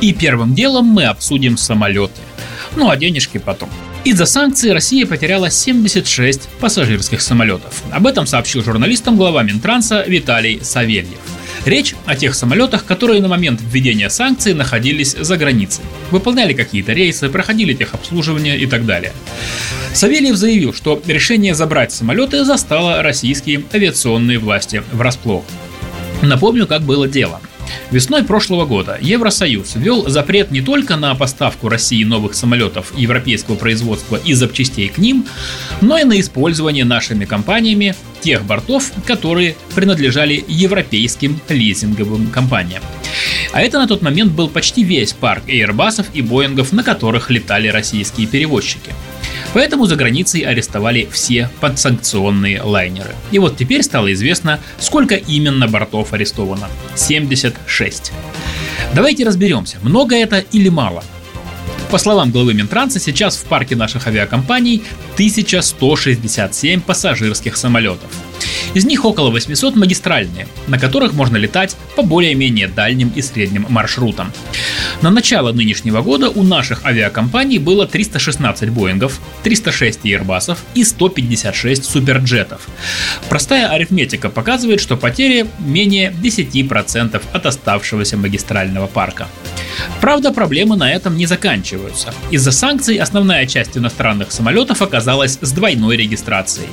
И первым делом мы обсудим самолеты. Ну а денежки потом. Из-за санкций Россия потеряла 76 пассажирских самолетов. Об этом сообщил журналистам глава Минтранса Виталий Савельев. Речь о тех самолетах, которые на момент введения санкций находились за границей, выполняли какие-то рейсы, проходили техобслуживание и так далее. Савельев заявил, что решение забрать самолеты застало российские авиационные власти врасплох. Напомню, как было дело. Весной прошлого года Евросоюз ввел запрет не только на поставку России новых самолетов европейского производства и запчастей к ним, но и на использование нашими компаниями тех бортов, которые принадлежали европейским лизинговым компаниям. А это на тот момент был почти весь парк Airbus'ов и Boeing'ов, на которых летали российские перевозчики. Поэтому за границей арестовали все подсанкционные лайнеры. И вот теперь стало известно, сколько именно бортов арестовано. 76. Давайте разберемся, много это или мало. По словам главы Минтранса, сейчас в парке наших авиакомпаний 1167 пассажирских самолетов. Из них около 800 магистральные, на которых можно летать по более-менее дальним и средним маршрутам. На начало нынешнего года у наших авиакомпаний было 316 «Боингов», 306 «Airbus'ов» и 156 «Суперджетов». Простая арифметика показывает, что потери менее 10% от оставшегося магистрального парка. Правда, проблемы на этом не заканчиваются. Из-за санкций основная часть иностранных самолетов оказалась с двойной регистрацией.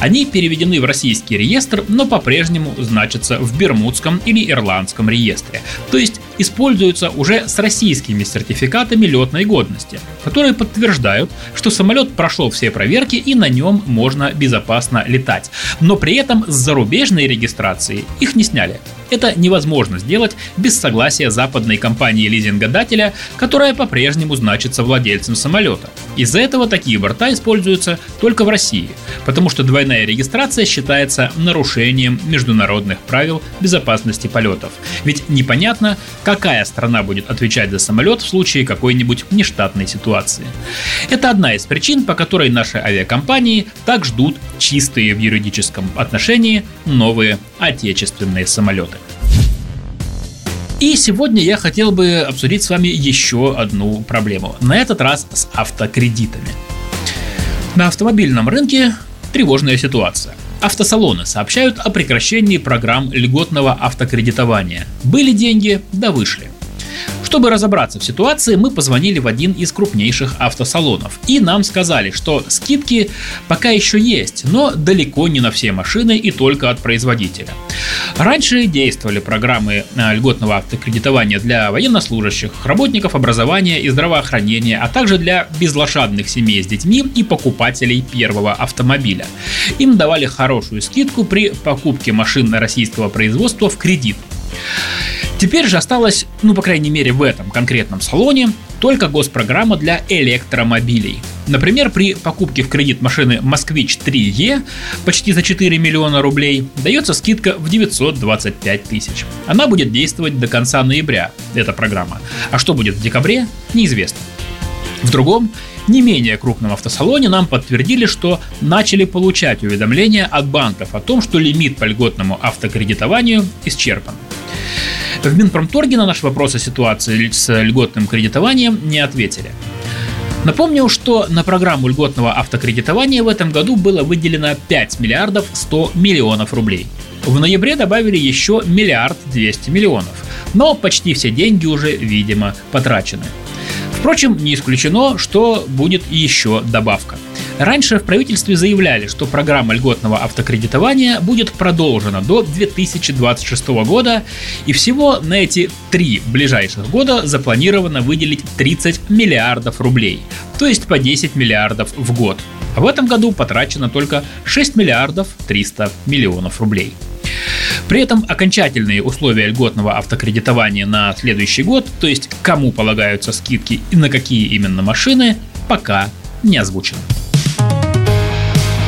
Они переведены в российский реестр, но по-прежнему значатся в Бермудском или Ирландском реестре, то есть используются уже с российскими сертификатами летной годности, которые подтверждают, что самолет прошел все проверки и на нем можно безопасно летать. Но при этом с зарубежной регистрации их не сняли. Это невозможно сделать без согласия западной компании-лизингодателя, которая по-прежнему значится владельцем самолета. Из-за этого такие борта используются только в России, потому что двойная регистрация считается нарушением международных правил безопасности полетов. Ведь непонятно, какая страна будет отвечать за самолет в случае какой-нибудь нештатной ситуации. Это одна из причин, по которой наши авиакомпании так ждут чистые в юридическом отношении новые отечественные самолеты. И сегодня я хотел бы обсудить с вами еще одну проблему, на этот раз с автокредитами. На автомобильном рынке тревожная ситуация. Автосалоны сообщают о прекращении программ льготного автокредитования. Были деньги, да вышли. Чтобы разобраться в ситуации, мы позвонили в один из крупнейших автосалонов, и нам сказали, что скидки пока еще есть, но далеко не на все машины и только от производителя. Раньше действовали программы льготного автокредитования для военнослужащих, работников образования и здравоохранения, а также для безлошадных семей с детьми и покупателей первого автомобиля. Им давали хорошую скидку при покупке машин российского производства в кредит. Теперь же осталась, по крайней мере в этом конкретном салоне, только госпрограмма для электромобилей. Например, при покупке в кредит машины «Москвич 3Е» почти за 4 миллиона рублей дается скидка в 925 тысяч. Она будет действовать до конца ноября, эта программа. А что будет в декабре, неизвестно. В другом, не менее крупном автосалоне нам подтвердили, что начали получать уведомления от банков о том, что лимит по льготному автокредитованию исчерпан. В Минпромторге на наш вопрос о ситуации с льготным кредитованием не ответили. Напомню, что на программу льготного автокредитования в этом году было выделено 5 миллиардов 100 миллионов рублей. В ноябре добавили еще 1 200 000 000, но почти все деньги уже, видимо, потрачены. Впрочем, не исключено, что будет еще добавка. Раньше в правительстве заявляли, что программа льготного автокредитования будет продолжена до 2026 года, и всего на эти 3 ближайших года запланировано выделить 30 миллиардов рублей, то есть по 10 миллиардов в год. А в этом году потрачено только 6 миллиардов 300 миллионов рублей. При этом окончательные условия льготного автокредитования на следующий год, то есть кому полагаются скидки и на какие именно машины, пока не озвучено.